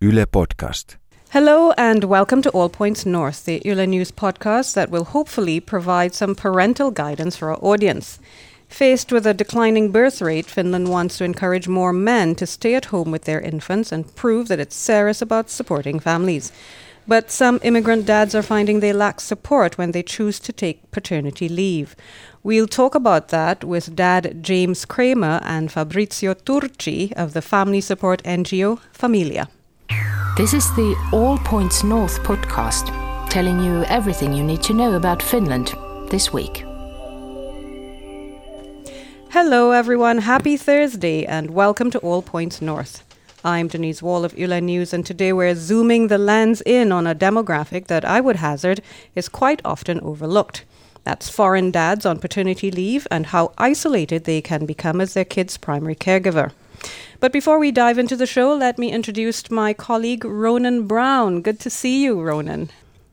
Yle Podcast. Hello and welcome to All Points North, the Yle News podcast that will hopefully provide some parental guidance for our audience. Faced with a declining birth rate, Finland wants to encourage more men to stay at home with their infants and prove that it's serious about supporting families. But some immigrant dads are finding they lack support when they choose to take paternity leave. We'll talk about that with dad James Cramer and Fabrizio Turci of the family support NGO Familia. This is the All Points North podcast, telling you everything you need to know about Finland this week. Hello everyone, happy Thursday and welcome to All Points North. I'm Denise Wall of Yle News, and today we're zooming the lens in on a demographic that I would hazard is quite often overlooked. That's foreign dads on paternity leave and how isolated they can become as their kids' primary caregiver. But before we dive into the show, let me introduce my colleague Ronan Brown. Good to see you, Ronan.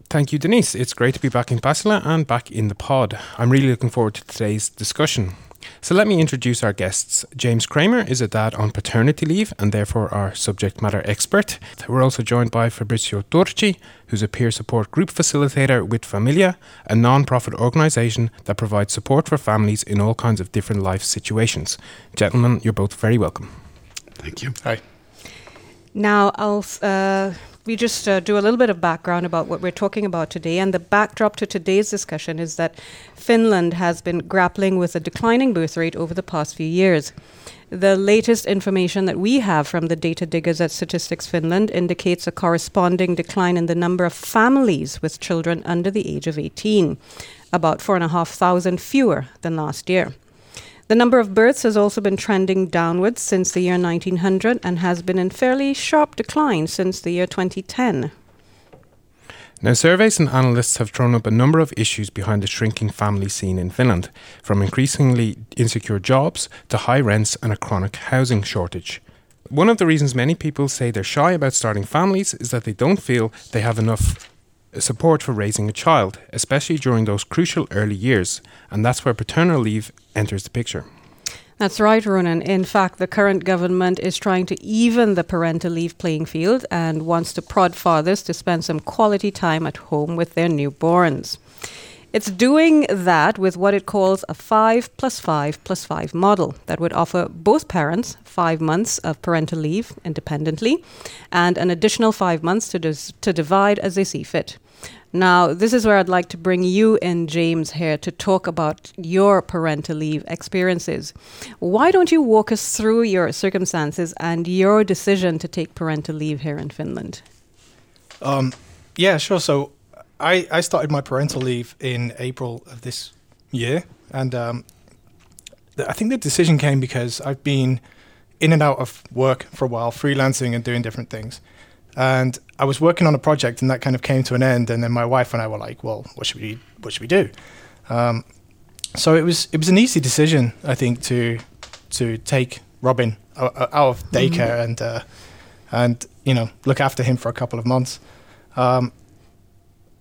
Thank you, Denise. It's great to be back in Pasila and back in the pod. I'm really looking forward to today's discussion. So let me introduce our guests. James Cramer is a dad on paternity leave and therefore our subject matter expert. We're also joined by Fabrizio Turci, who's a peer support group facilitator with Familia, a non-profit organisation that provides support for families in all kinds of different life situations. Gentlemen, you're both very welcome. Thank you. Hi. Now, we just do a little bit of background about what we're talking about today, and the backdrop to today's discussion is that Finland has been grappling with a declining birth rate over the past few years. The latest information that we have from the data diggers at Statistics Finland indicates a corresponding decline in the number of families with children under the age of 18, about 4,500 fewer than last year. The number of births has also been trending downwards since the year 1900 and has been in fairly sharp decline since the year 2010. Now, surveys and analysts have thrown up a number of issues behind the shrinking family scene in Finland, from increasingly insecure jobs to high rents and a chronic housing shortage. One of the reasons many people say they're shy about starting families is that they don't feel they have enough support for raising a child, especially during those crucial early years, and that's where paternal leave enters the picture. That's right, Ronan. In fact, the current government is trying to even the parental leave playing field and wants to prod fathers to spend some quality time at home with their newborns. It's doing that with what it calls a 5+5+5 model that would offer both parents 5 months of parental leave independently and an additional 5 months to divide as they see fit. Now, this is where I'd like to bring you in, James, here to talk about your parental leave experiences. Why don't you walk us through your circumstances and your decision to take parental leave here in Finland? Yeah, sure. So I started my parental leave in April of this year, and I think the decision came because I've been in and out of work for a while, freelancing and doing different things. And I was working on a project, and that kind of came to an end. And then my wife and I were like, "Well, what should we do?" So it was an easy decision, I think, to take Robin out of daycare and look after him for a couple of months.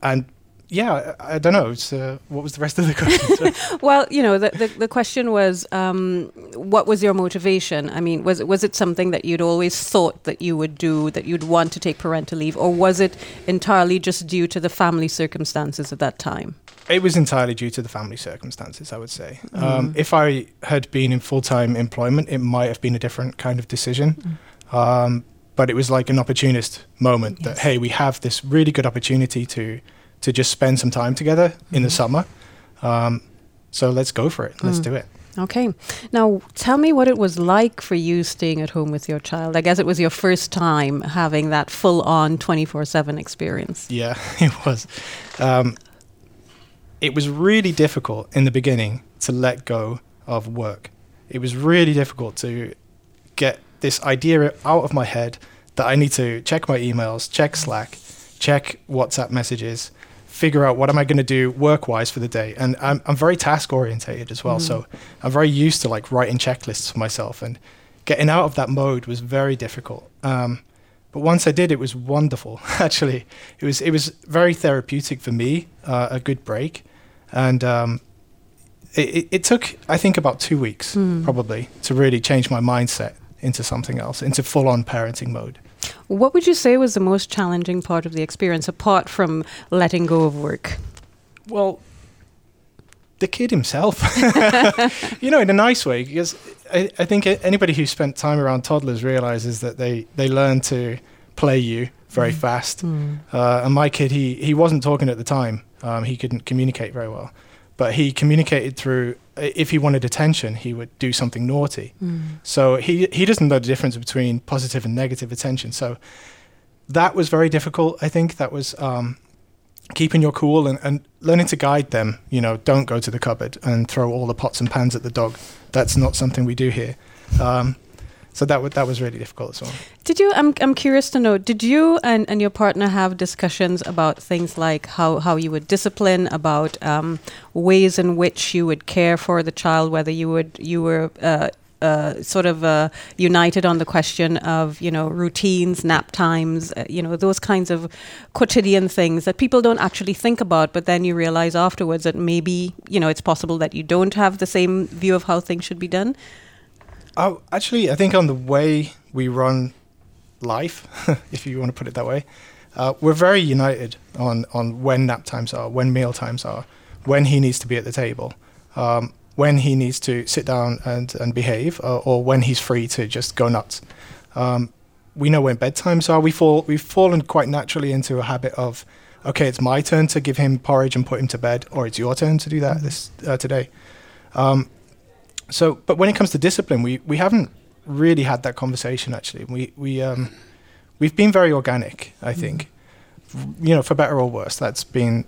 And yeah, I don't know. What was the rest of the question? Well, the question was, what was your motivation? I mean, was it something that you'd always thought that you would do, that you'd want to take parental leave, or was it entirely just due to the family circumstances at that time? It was entirely due to the family circumstances, I would say. If I had been in full-time employment, it might have been a different kind of decision. But it was like an opportunist moment that, hey, we have this really good opportunity to just spend some time together in the summer. So let's go for it. Let's do it. Okay. Now, tell me what it was like for you staying at home with your child. I guess it was your first time having that full-on 24/7 experience. Yeah, it was. It was really difficult in the beginning to let go of work. It was really difficult to get this idea out of my head that I need to check my emails, check Slack, check WhatsApp messages, figure out what am I going to do work-wise for the day. And I'm very task-orientated as well, so I'm very used to like writing checklists for myself, and getting out of that mode was very difficult. But once I did, it was wonderful, actually. It was very therapeutic for me, a good break. And it took, I think, about 2 weeks, probably, to really change my mindset into something else, into full-on parenting mode. What would you say was the most challenging part of the experience, apart from letting go of work? Well, the kid himself, you know, in a nice way, because I think anybody who's spent time around toddlers realizes that they learn to play you very fast. And my kid, he wasn't talking at the time. He couldn't communicate very well. But he communicated through, if he wanted attention, he would do something naughty. So he doesn't know the difference between positive and negative attention. So that was very difficult, I think. That was keeping your cool and learning to guide them. You know, don't go to the cupboard and throw all the pots and pans at the dog. That's not something we do here. So that was really difficult as well. Did you, I'm curious to know, did you and your partner have discussions about things like how you would discipline, about ways in which you would care for the child, whether you were united on the question of, you know, routines, nap times, you know, those kinds of quotidian things that people don't actually think about, but then you realize afterwards that maybe, you know, it's possible that you don't have the same view of how things should be done? Oh, actually, I think on the way we run life, if you want to put it that way, we're very united on when nap times are, when meal times are, when he needs to be at the table, when he needs to sit down and behave, or when he's free to just go nuts. We know when bedtimes are. We've fallen quite naturally into a habit of, okay, it's my turn to give him porridge and put him to bed, or it's your turn to do that today. But when it comes to discipline, we haven't really had that conversation, actually. We've been very organic, I think. You know, for better or worse, that's been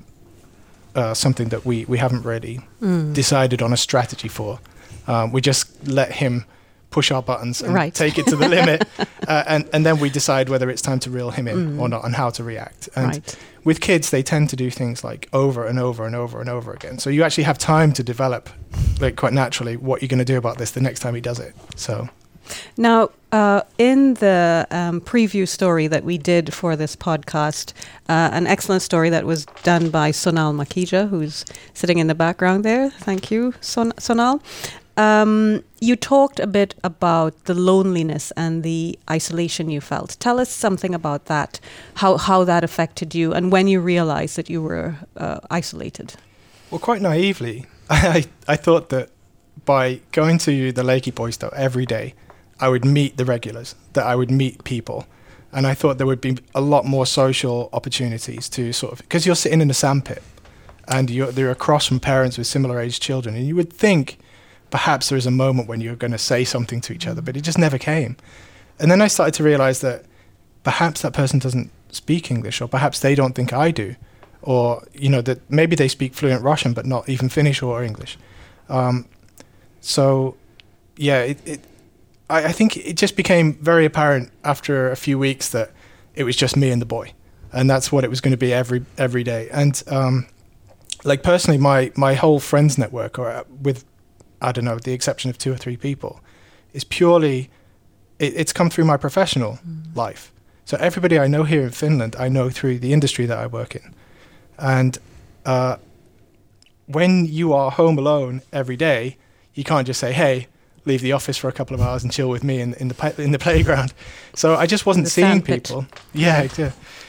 something that we haven't really decided on a strategy for. We just let him push our buttons and take it to the limit. And then we decide whether it's time to reel him in or not and how to react. And with kids, they tend to do things like over and over and over and over again. So you actually have time to develop, like, quite naturally, what you're going to do about this the next time he does it. So now, in the preview story that we did for this podcast, an excellent story that was done by Sonal Makhija, who's sitting in the background there. Thank you, Sonal. You talked a bit about the loneliness and the isolation you felt. Tell us something about that, how that affected you and when you realized that you were isolated. Well, quite naively, I thought that by going to the Leikkipuisto every day, I would meet the regulars, that I would meet people. And I thought there would be a lot more social opportunities to sort of, because you're sitting in a sandpit and you're across from parents with similar aged children. And you would think perhaps there is a moment when you're going to say something to each other, but it just never came. And then I started to realize that perhaps that person doesn't speak English, or perhaps they don't think I do. Or, you know, that maybe they speak fluent Russian, but not even Finnish or English. I think it just became very apparent after a few weeks that it was just me and the boy, and that's what it was going to be every day. And personally, my whole friends network, or with, I don't know, the exception of 2 or 3 people, is purely it's come through my professional life. So everybody I know here in Finland, I know through the industry that I work in, and when you are home alone every day, you can't just say, "Hey, leave the office for a couple of hours and chill with me in the playground." So I just wasn't seeing people. Yeah.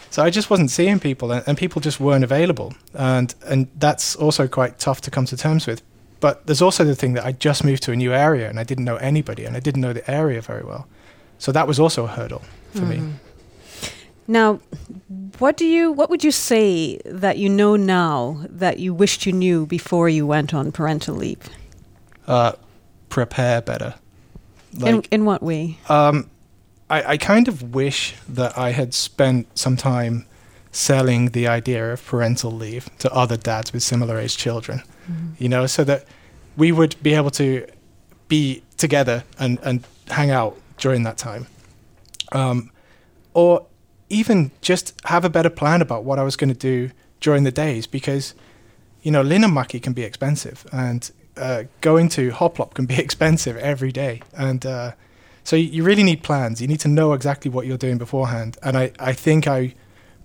So I just wasn't seeing people, and people just weren't available, and that's also quite tough to come to terms with. But there's also the thing that I just moved to a new area and I didn't know anybody and I didn't know the area very well, so that was also a hurdle for me. Now, what would you say that you know now that you wished you knew before you went on parental leave? Prepare better. Like, in what way? I kind of wish that I had spent some time selling the idea of parental leave to other dads with similar age children, you know, so that we would be able to be together and hang out during that time. Or even just have a better plan about what I was going to do during the days, because, you know, Linnamäki can be expensive, and going to Hoplop can be expensive every day, and so you really need plans. You need to know exactly what you're doing beforehand, and I think I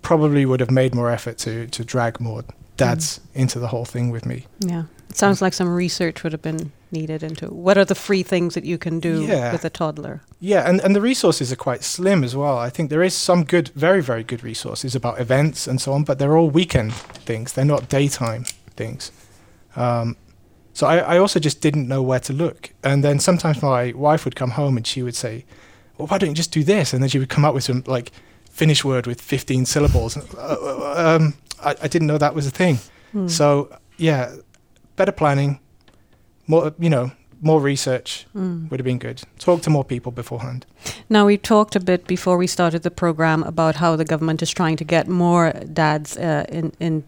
probably would have made more effort to drag more dads into the whole thing with me. Yeah, it sounds like some research would have been needed into? What are the free things that you can do with a toddler? Yeah, and the resources are quite slim as well. I think there is some good, very, very good resources about events and so on, but they're all weekend things. They're not daytime things. So I also just didn't know where to look. And then sometimes my wife would come home and she would say, well, why don't you just do this? And then she would come up with some like Finnish word with 15 syllables. I didn't know that was a thing. Mm. So yeah, better planning, more research would have been good. Talk to more people beforehand. Now, we talked a bit before we started the program about how the government is trying to get more dads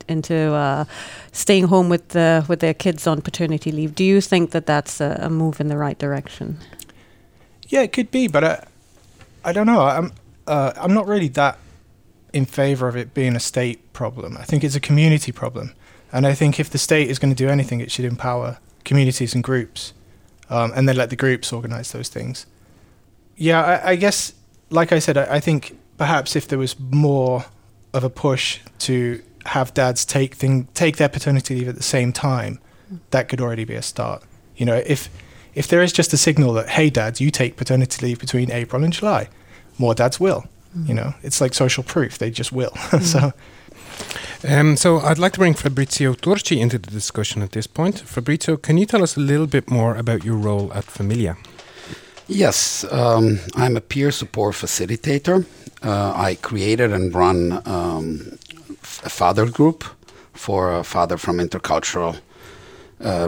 into staying home with their kids on paternity leave. Do you think that that's a move in the right direction? Yeah, it could be, but I don't know. I'm not really that in favor of it being a state problem. I think it's a community problem, and I think if the state is going to do anything, it should empower communities and groups. And then let the groups organize those things. Yeah, I guess, like I said, I think perhaps if there was more of a push to have dads take their paternity leave at the same time, that could already be a start. You know, if there is just a signal that, hey, dads, you take paternity leave between April and July, more dads will. Mm. You know, it's like social proof. They just will. So. So I'd like to bring Fabrizio Turci into the discussion at this point. Fabrizio, can you tell us a little bit more about your role at Familia? Yes, I'm a peer support facilitator. I created and run a father group for a father from intercultural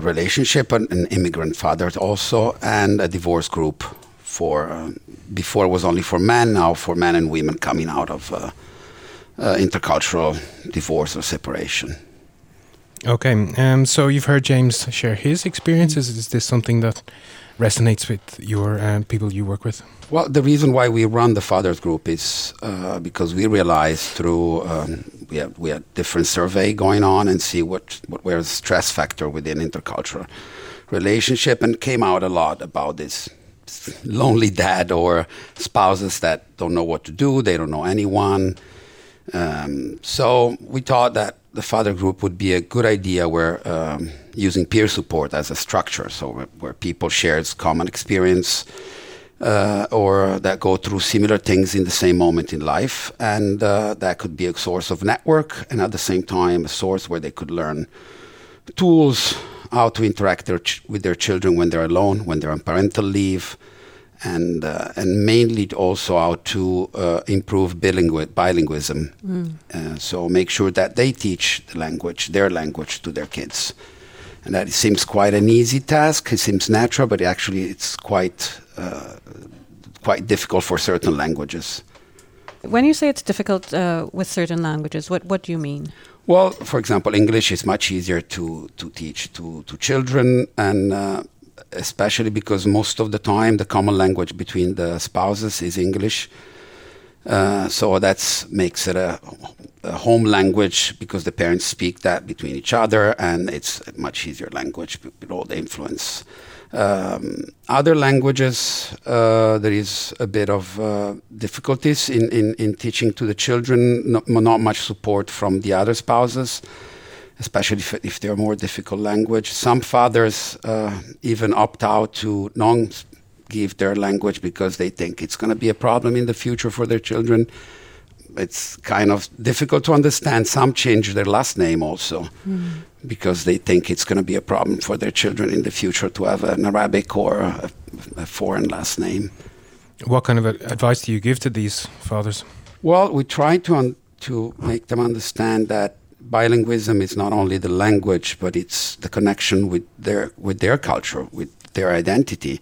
relationship, an immigrant father also, and a divorce group for, before it was only for men, now for men and women coming out of intercultural divorce or separation. Okay, so you've heard James share his experiences. Is this something that resonates with your people you work with? Well, the reason why we run the Fathers Group is because we realized through, we had different survey going on and see what were the stress factor within intercultural relationship, and came out a lot about this lonely dad or spouses that don't know what to do, they don't know anyone. So we thought that the father group would be a good idea where using peer support as a structure, so where people share common experience or that go through similar things in the same moment in life, and that could be a source of network and at the same time a source where they could learn tools, how to interact with their children when they're alone, when they're on parental leave, and mainly also how to improve bilingualism. So make sure that they teach their language to their kids. And that seems quite an easy task. It seems natural, but actually it's quite difficult for certain languages. When you say it's difficult with certain languages, what do you mean? Well, for example, English is much easier to teach to children, and especially because most of the time the common language between the spouses is English. So that makes it a home language because the parents speak that between each other, and it's a much easier language below the influence. Other languages, there is a bit of difficulties in teaching to the children, not much support from the other spouses, especially if they're more difficult language. Some fathers even opt out to not give their language because they think it's going to be a problem in the future for their children. It's kind of difficult to understand. Some change their last name also because they think it's going to be a problem for their children in the future to have an Arabic or a foreign last name. What kind of advice do you give to these fathers? Well, we try to make them understand that bilingualism is not only the language, but it's the connection with their culture, with their identity,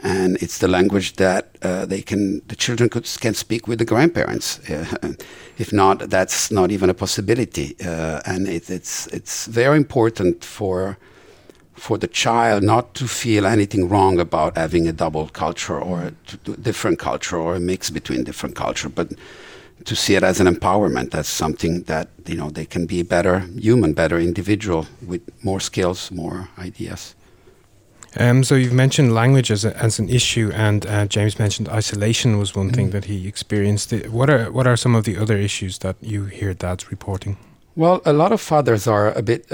and it's the language that the children can speak with the grandparents. If not, that's not even a possibility. And it's very important for the child not to feel anything wrong about having a double culture or a different culture or a mix between different culture, but to see it as an empowerment, that's something that, you know, they can be a better human, better individual with more skills, more ideas. So you've mentioned language as an issue, and James mentioned isolation was one thing that he experienced. What are some of the other issues that you hear dads reporting? Well, a lot of fathers are a bit,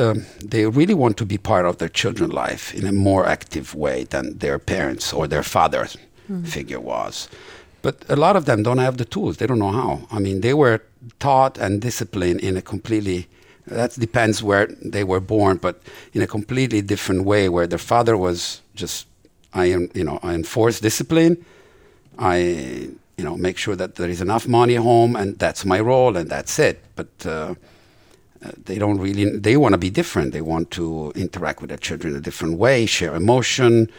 they really want to be part of their children's life in a more active way than their parents or their father figure was. But a lot of them don't have the tools. They don't know how. I mean, they were taught and disciplined in a completely, that depends where they were born, but in a completely different way where their father was just, I enforce discipline. I make sure that there is enough money at home and that's my role and that's it. But they don't really, they want to be different. They want to interact with their children in a different way, share emotion,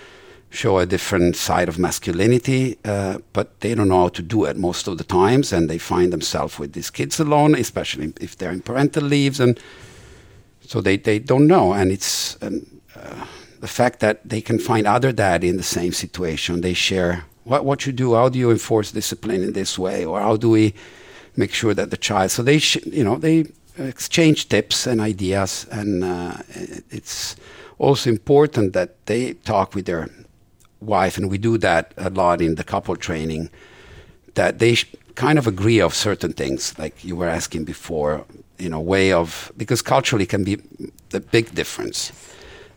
show a different side of masculinity, but they don't know how to do it most of the times, and they find themselves with these kids alone, especially if they're in parental leaves, and so they don't know. And it's the fact that they can find other dad in the same situation. They share what you do, how do you enforce discipline in this way, or how do we make sure that the child. So they exchange tips and ideas, and it's also important that they talk with their wife, and we do that a lot in the couple training, that they kind of agree of certain things, like you were asking before, way of, because culturally can be the big difference,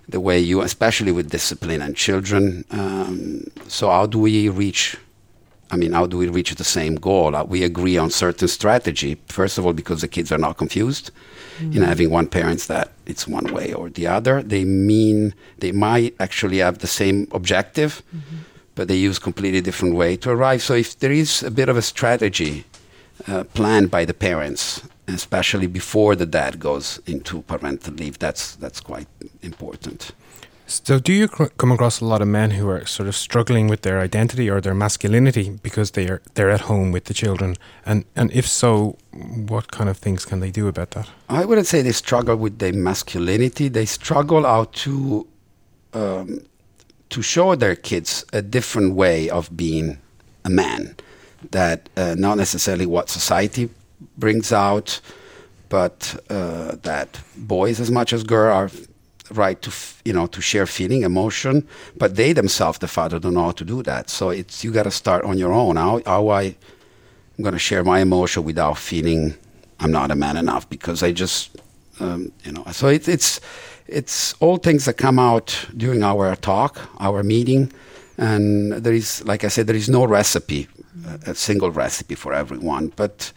the way you, especially with discipline and children. So how do we reach the same goal? We agree on certain strategy, first of all, because the kids are not confused in having one parent that it's one way or the other. They might actually have the same objective, but they use completely different way to arrive. So if there is a bit of a strategy planned by the parents, especially before the dad goes into parental leave, that's quite important. So do you come across a lot of men who are sort of struggling with their identity or their masculinity because they're at home with the children? And if so, what kind of things can they do about that? I wouldn't say they struggle with their masculinity. They struggle how to show their kids a different way of being a man, that not necessarily what society brings out, but that boys as much as girls are right to share feeling, emotion, but they themselves, the father, don't know how to do that. So it's, you got to start on your own. How I'm going to share my emotion without feeling I'm not a man enough because I just So it's all things that come out during our talk, our meeting, and there is, like I said, there is no recipe, a single recipe for everyone, but.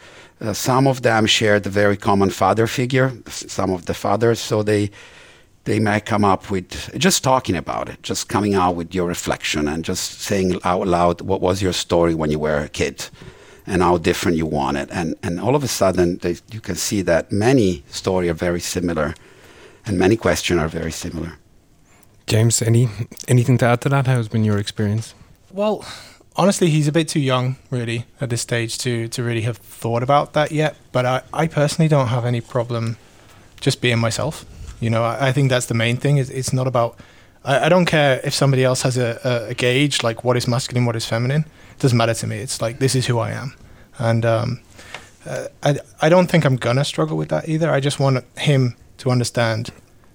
Some of them share the very common father figure, some of the fathers, so they might come up with just talking about it, just coming out with your reflection and just saying out loud what was your story when you were a kid and how different you want it. And all of a sudden, you can see that many stories are very similar and many questions are very similar. James, anything to add to that? How has been your experience? Well, honestly, he's a bit too young, really, at this stage to really have thought about that yet. But I personally don't have any problem just being myself. I think that's the main thing. It's not about... I don't care if somebody else has a gauge, like what is masculine, what is feminine. It doesn't matter to me. It's like, this is who I am. And I don't think I'm going to struggle with that either. I just want him to understand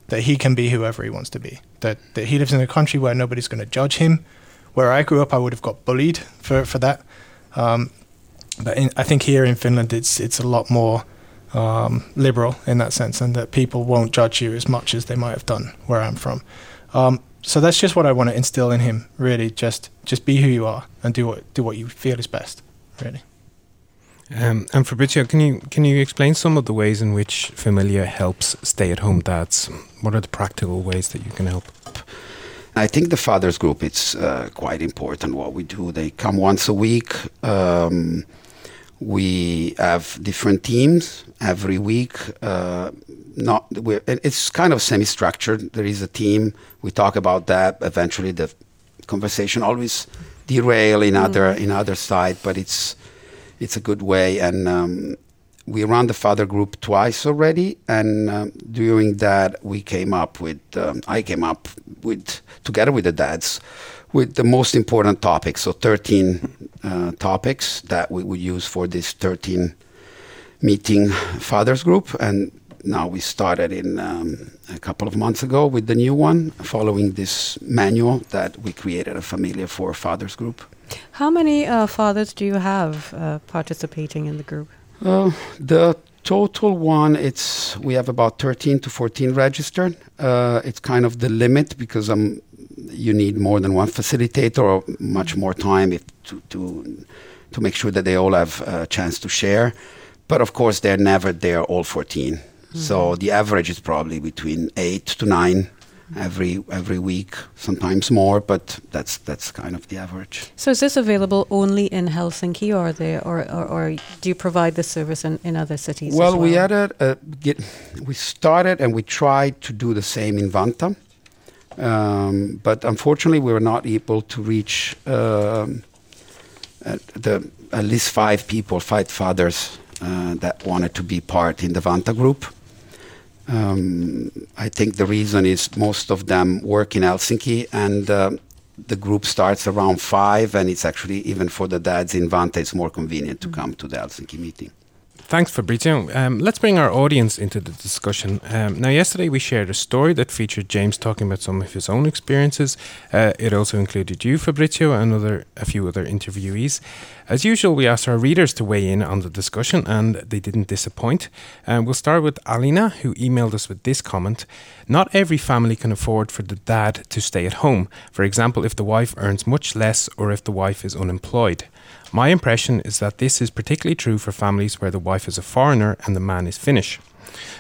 that he can be whoever he wants to be. That he lives in a country where nobody's going to judge him. Where I grew up, I would have got bullied for that. But I think here in Finland, it's a lot more liberal in that sense, and that people won't judge you as much as they might have done where I'm from. So that's just what I want to instill in him, really. Just be who you are and do what you feel is best, really. And Fabrizio, can you explain some of the ways in which Familia helps stay-at-home dads? What are the practical ways that you can help? I think the fathers group, it's quite important what we do. They come once a week. We have different teams every week. It's kind of semi-structured. There is a team. We talk about that. Eventually, the conversation always derail in other side, but it's a good way. And we run the father group twice already, and during that we came up with, together with the dads, with the most important topics. So 13 topics that we would use for this 13 meeting fathers group. And now we started in a couple of months ago with the new one, following this manual that we created at Familia for fathers group. How many fathers do you have participating in the group? The total one, we have about 13 to 14 registered. It's kind of the limit because you need more than one facilitator or much more time to make sure that they all have a chance to share. But of course, they're never there, all 14. Mm-hmm. So the average is probably between 8 to 9 every week, sometimes more, but that's kind of the average. So is this available only in Helsinki, or do you provide this service in other cities? Well, we had we started and we tried to do the same in Vantaa, but unfortunately we were not able to reach at least 5 people, 5 fathers that wanted to be part in the Vantaa group. I think the reason is most of them work in Helsinki, and the group starts around 5, and it's actually, even for the dads in Vantaa, it's more convenient to come to the Helsinki meeting. Thanks, Fabrizio. Let's bring our audience into the discussion. Now, yesterday we shared a story that featured James talking about some of his own experiences. It also included you, Fabrizio, and a few other interviewees. As usual, we asked our readers to weigh in on the discussion, and they didn't disappoint. We'll start with Alina, who emailed us with this comment. Not every family can afford for the dad to stay at home. For example, if the wife earns much less or if the wife is unemployed. My impression is that this is particularly true for families where the wife is a foreigner and the man is Finnish.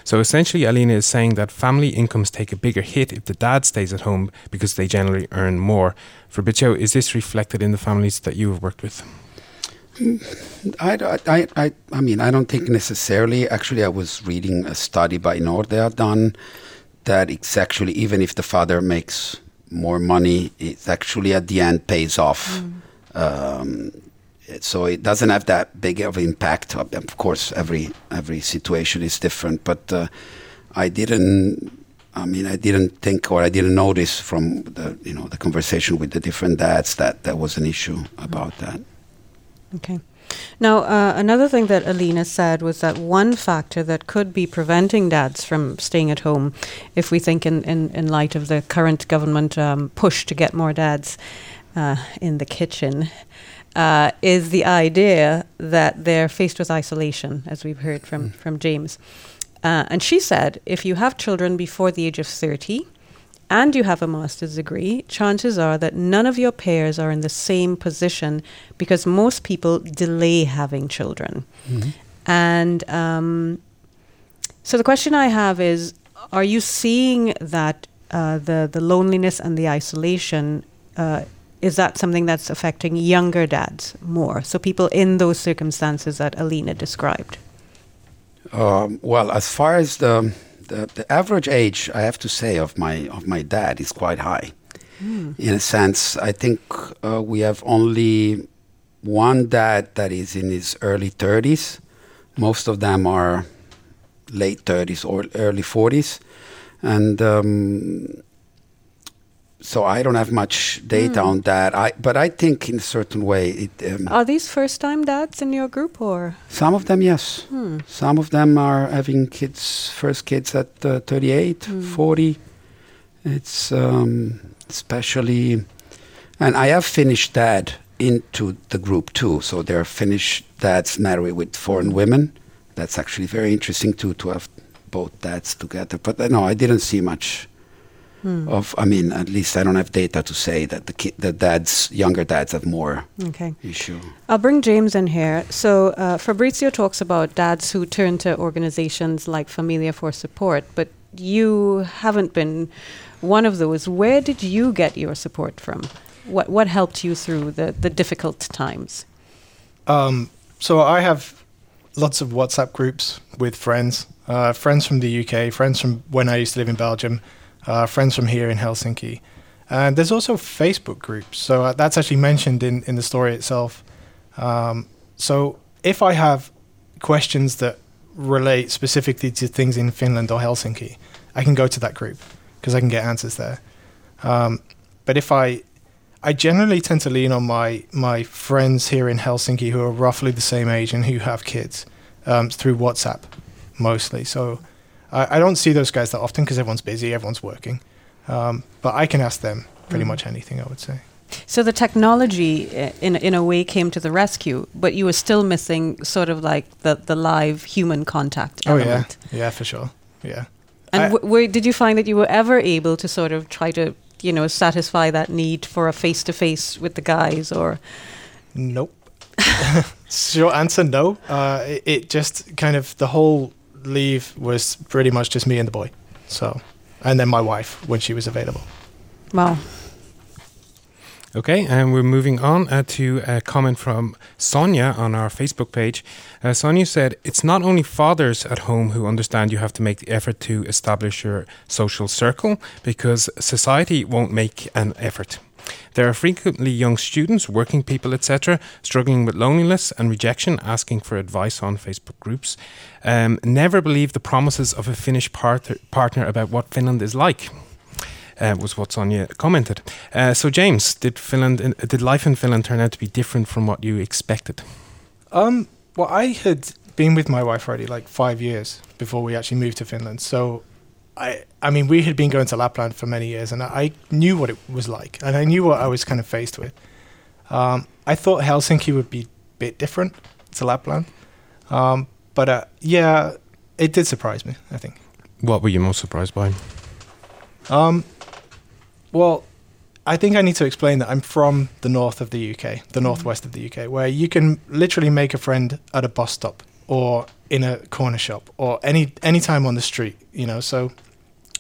So essentially, Alina is saying that family incomes take a bigger hit if the dad stays at home because they generally earn more. Fabrizio, is this reflected in the families that you have worked with? I mean, I don't think necessarily. Actually, I was reading a study by Nordea done that it's actually, even if the father makes more money, it actually at the end pays off. So it doesn't have that big of an impact. Of course, every situation is different, but I didn't notice from the conversation with the different dads that there was an issue about that. Okay. Now, another thing that Alina said was that one factor that could be preventing dads from staying at home, if we think in light of the current government push to get more dads in the kitchen, is the idea that they're faced with isolation, as we've heard from James. And she said, if you have children before the age of 30 and you have a master's degree, chances are that none of your peers are in the same position because most people delay having children. Mm-hmm. And so the question I have is, are you seeing that the loneliness and the isolation is that something that's affecting younger dads more? So people in those circumstances that Alina described. Well, as far as the average age, I have to say, of my dad is quite high. Mm. In a sense, I think we have only one dad that is in his early 30s. Most of them are late 30s or early 40s, and so I don't have much data on that. But I think in a certain way... Are these first-time dads in your group, or...? Some of them, yes. Hmm. Some of them are having first kids at 38, 40. It's especially... And I have Finnish dad into the group too. So there are Finnish dads married with foreign women. That's actually very interesting too, to have both dads together. But no, I didn't see much... at least I don't have data to say that younger dads have more issue. I'll bring James in here. So Fabrizio talks about dads who turn to organizations like Familia for support, but you haven't been one of those. Where did you get your support from? What helped you through the difficult times? So I have lots of WhatsApp groups with friends from the UK, friends from when I used to live in Belgium, friends from here in Helsinki. And there's also Facebook groups. So that's actually mentioned in the story itself. So if I have questions that relate specifically to things in Finland or Helsinki, I can go to that group because I can get answers there. But if I generally tend to lean on my friends here in Helsinki who are roughly the same age and who have kids through WhatsApp mostly. So I don't see those guys that often because everyone's busy, everyone's working. But I can ask them pretty much anything, I would say. So the technology, in a way, came to the rescue, but you were still missing sort of like the live human contact element. Oh, yeah, for sure, yeah. And did you find that you were ever able to sort of try to, you know, satisfy that need for a face-to-face with the guys, or...? Nope. Short answer, no. It just kind of, the whole leave was pretty much just me and the boy. So, and then my wife when she was available. Wow. Okay, and we're moving on to a comment from Sonia on our Facebook page. Sonia said, it's not only fathers at home who understand you have to make the effort to establish your social circle, because society won't make an effort. There are frequently young students, working people, etc., struggling with loneliness and rejection, asking for advice on Facebook groups. Never believe the promises of a Finnish partner about what Finland is like, was what Sonia commented. So James, did life in Finland turn out to be different from what you expected? Well, I had been with my wife already like 5 years before we actually moved to Finland, so... I mean, we had been going to Lapland for many years, and I knew what it was like, and I knew what I was kind of faced with. I thought Helsinki would be a bit different to Lapland, but yeah, it did surprise me, I think. What were you most surprised by? Well, I think I need to explain that I'm from the north of the UK, the northwest of the UK, where you can literally make a friend at a bus stop or in a corner shop or any time on the street, you know, so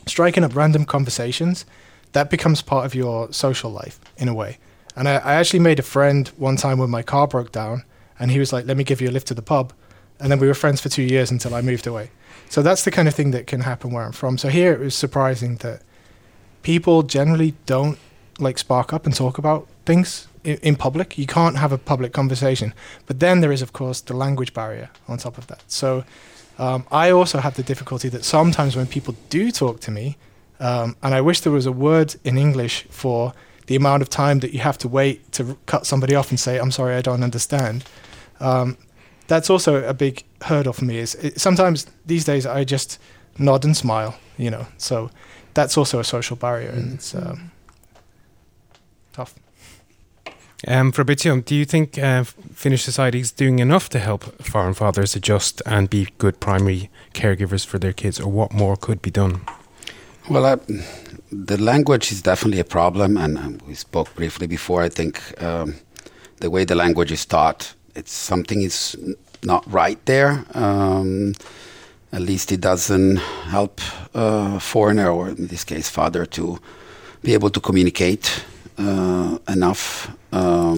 striking up random conversations, that becomes part of your social life in a way. And I actually made a friend one time when my car broke down, and he was like, let me give you a lift to the pub. And then we were friends for 2 years until I moved away. So that's the kind of thing that can happen where I'm from. So here it was surprising that people generally don't like spark up and talk about things in public. You can't have a public conversation. But then there is, of course, the language barrier on top of that. So I also have the difficulty that sometimes when people do talk to me, and I wish there was a word in English for the amount of time that you have to wait to cut somebody off and say, I'm sorry, I don't understand. That's also a big hurdle for me. Sometimes these days I just nod and smile, you know. So that's also a social barrier, and it's tough. Fabrizio, do you think Finnish society is doing enough to help foreign fathers adjust and be good primary caregivers for their kids, or what more could be done? Well, the language is definitely a problem, and we spoke briefly before. I think the way the language is taught, something is not right there. At least it doesn't help a foreigner, or in this case, father, to be able to communicate enough.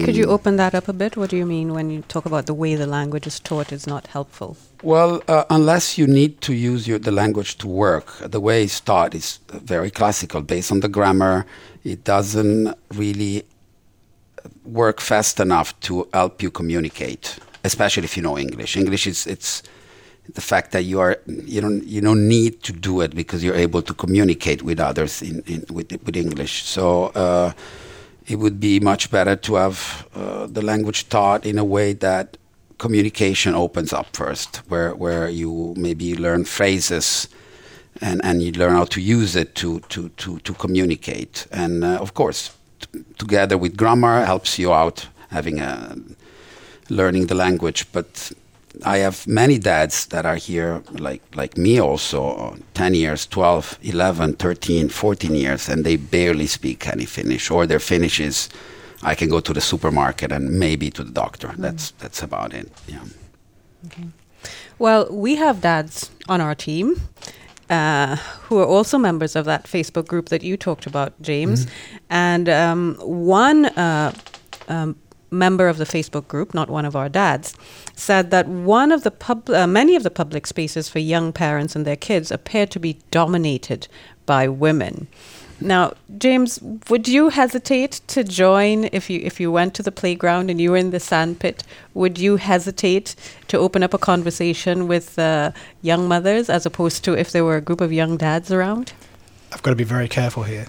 Could you open that up a bit? What do you mean when you talk about the way the language is taught is not helpful? Well, unless you need to use the language to work, the way it's taught is very classical, based on the grammar. It doesn't really work fast enough to help you communicate, especially if you know English. English it's the fact that you don't need to do it because you're able to communicate with others with English. So. It would be much better to have the language taught in a way that communication opens up first, where you maybe learn phrases and you learn how to use it to communicate. And of course, together with grammar helps you out learning the language. But I have many dads that are here, like me also, 10 years, 12, 11, 13, 14 years, and they barely speak any Finnish, or their Finnish is, I can go to the supermarket and maybe to the doctor. That's about it, yeah. Okay. Well, we have dads on our team who are also members of that Facebook group that you talked about, James. Mm-hmm. And one member of the Facebook group, not one of our dads, said that many of the public spaces for young parents and their kids appear to be dominated by women. Now, James, would you hesitate to join if you went to the playground and you were in the sandpit? Would you hesitate to open up a conversation with young mothers as opposed to if there were a group of young dads around? I've got to be very careful here.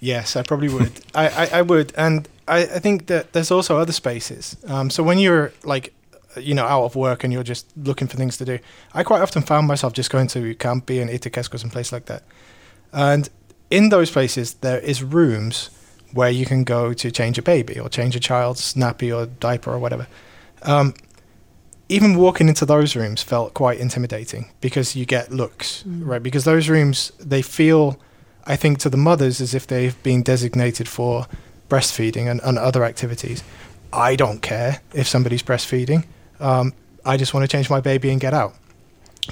Yes, I probably would. I would, and I think that there's also other spaces. So when you're like, you know, out of work and you're just looking for things to do, I quite often found myself just going to Kampi and Itäkeskus and places like that. And in those places, there is rooms where you can go to change a baby or change a child's nappy or diaper or whatever. Even walking into those rooms felt quite intimidating because you get looks, right? Because those rooms, they feel, I think, to the mothers as if they've been designated for breastfeeding and other activities. I don't care if somebody's breastfeeding. I just want to change my baby and get out.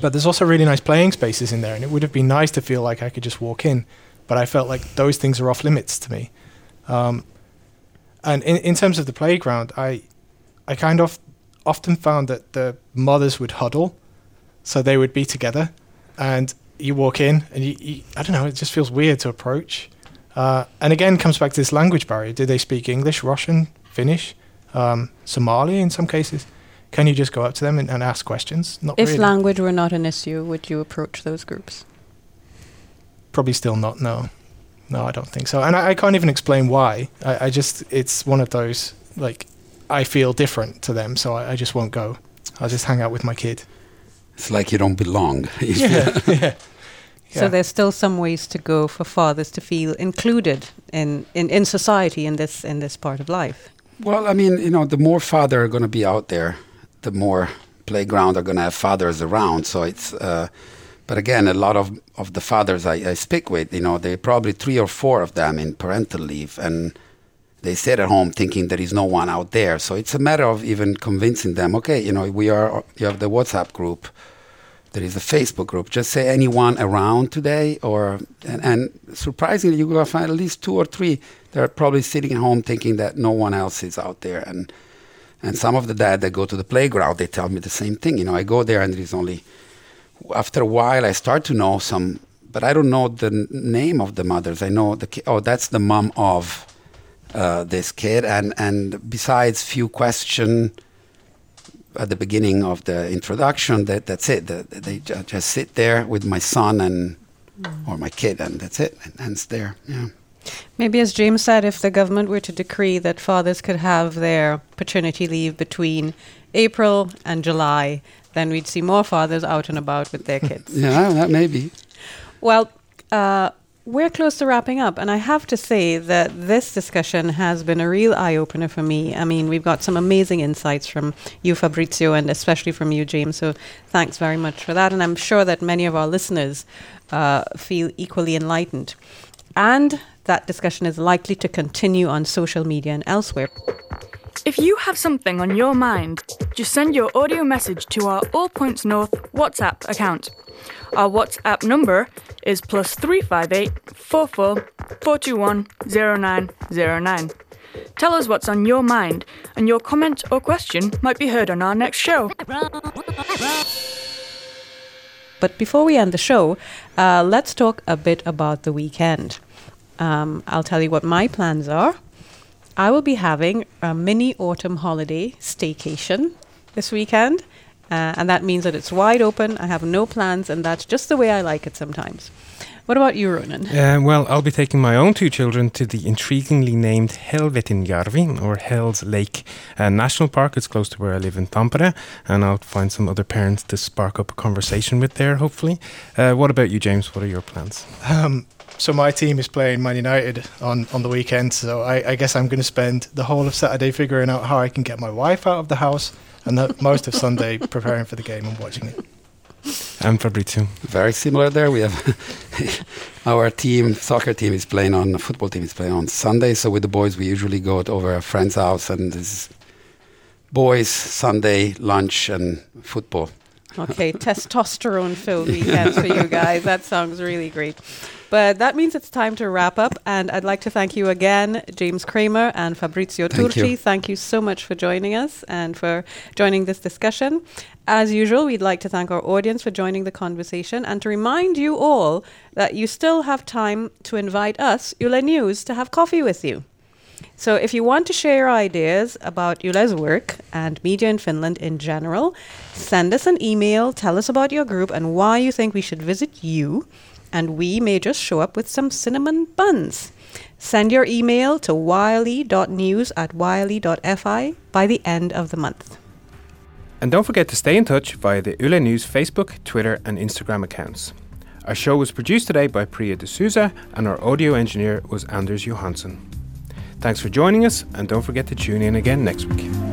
But there's also really nice playing spaces in there, and it would have been nice to feel like I could just walk in, but I felt like those things are off limits to me. And in terms of the playground, I kind of often found that the mothers would huddle, so they would be together, and you walk in, and you I don't know, it just feels weird to approach. And again, comes back to this language barrier. Do they speak English, Russian, Finnish, Somali in some cases? Can you just go up to them and ask questions? Not really. If language were not an issue, would you approach those groups? Probably still not, no. No, I don't think so. And I can't even explain why. I just, it's one of those, like, I feel different to them, so I just won't go. I'll just hang out with my kid. It's like you don't belong. Yeah. So there's still some ways to go for fathers to feel included in society in this part of life. Well, I mean, you know, the more fathers are going to be out there, the more playground are going to have fathers around. So it's, but again, a lot of the fathers I speak with, you know, there are probably 3 or 4 of them in parental leave, and they sit at home thinking there is no one out there. So it's a matter of even convincing them, okay, you know, you have the WhatsApp group, there is a Facebook group, just say anyone around today, and surprisingly, you're going to find at least 2 or 3 that are probably sitting at home thinking that no one else is out there. And some of the dads that go to the playground, they tell me the same thing. You know, I go there and there's only, after a while I start to know some, but I don't know the name of the mothers. I know that's the mom of this kid. And besides few questions at the beginning of the introduction, that's it. They just sit there with my son or my kid, and that's it. And it's there, yeah. Maybe, as James said, if the government were to decree that fathers could have their paternity leave between April and July, then we'd see more fathers out and about with their kids. Yeah, that may be. Well, we're close to wrapping up, and I have to say that this discussion has been a real eye-opener for me. I mean, we've got some amazing insights from you, Fabrizio, and especially from you, James, so thanks very much for that. And I'm sure that many of our listeners feel equally enlightened. And that discussion is likely to continue on social media and elsewhere. If you have something on your mind, just send your audio message to our All Points North WhatsApp account. Our WhatsApp number is +358 44 421 0909. Tell us what's on your mind, and your comment or question might be heard on our next show. But before we end the show, let's talk a bit about the weekend. I'll tell you what my plans are. I will be having a mini autumn holiday staycation this weekend. And that means that it's wide open. I have no plans, and that's just the way I like it sometimes. What about you, Ronan? Well, I'll be taking my own 2 children to the intriguingly named Helvetinjärvi, or Hell's Lake National Park. It's close to where I live in Tampere, and I'll find some other parents to spark up a conversation with there, hopefully. What about you, James? What are your plans? So my team is playing Man United on the weekend, so I guess I'm going to spend the whole of Saturday figuring out how I can get my wife out of the house, and most of Sunday preparing for the game and watching it. I'm Fabrizio. Very similar there. We have our team, soccer team is playing on, the football team is playing on Sunday. So with the boys, we usually go over a friend's house, and this is boys, Sunday, lunch and football. Okay, testosterone-filled weekend for you guys. That sounds really great. But that means it's time to wrap up. And I'd like to thank you again, James Cramer and Fabrizio Turci. Thank you so much for joining us and for joining this discussion. As usual, we'd like to thank our audience for joining the conversation and to remind you all that you still have time to invite us, Yle News, to have coffee with you. So if you want to share ideas about Yle's work and media in Finland in general, send us an email, tell us about your group and why you think we should visit you, and we may just show up with some cinnamon buns. Send your email to wiley.news@wiley.fi by the end of the month. And don't forget to stay in touch via the Yle News Facebook, Twitter and Instagram accounts. Our show was produced today by Priya D'Souza, and our audio engineer was Anders Johansson. Thanks for joining us, and don't forget to tune in again next week.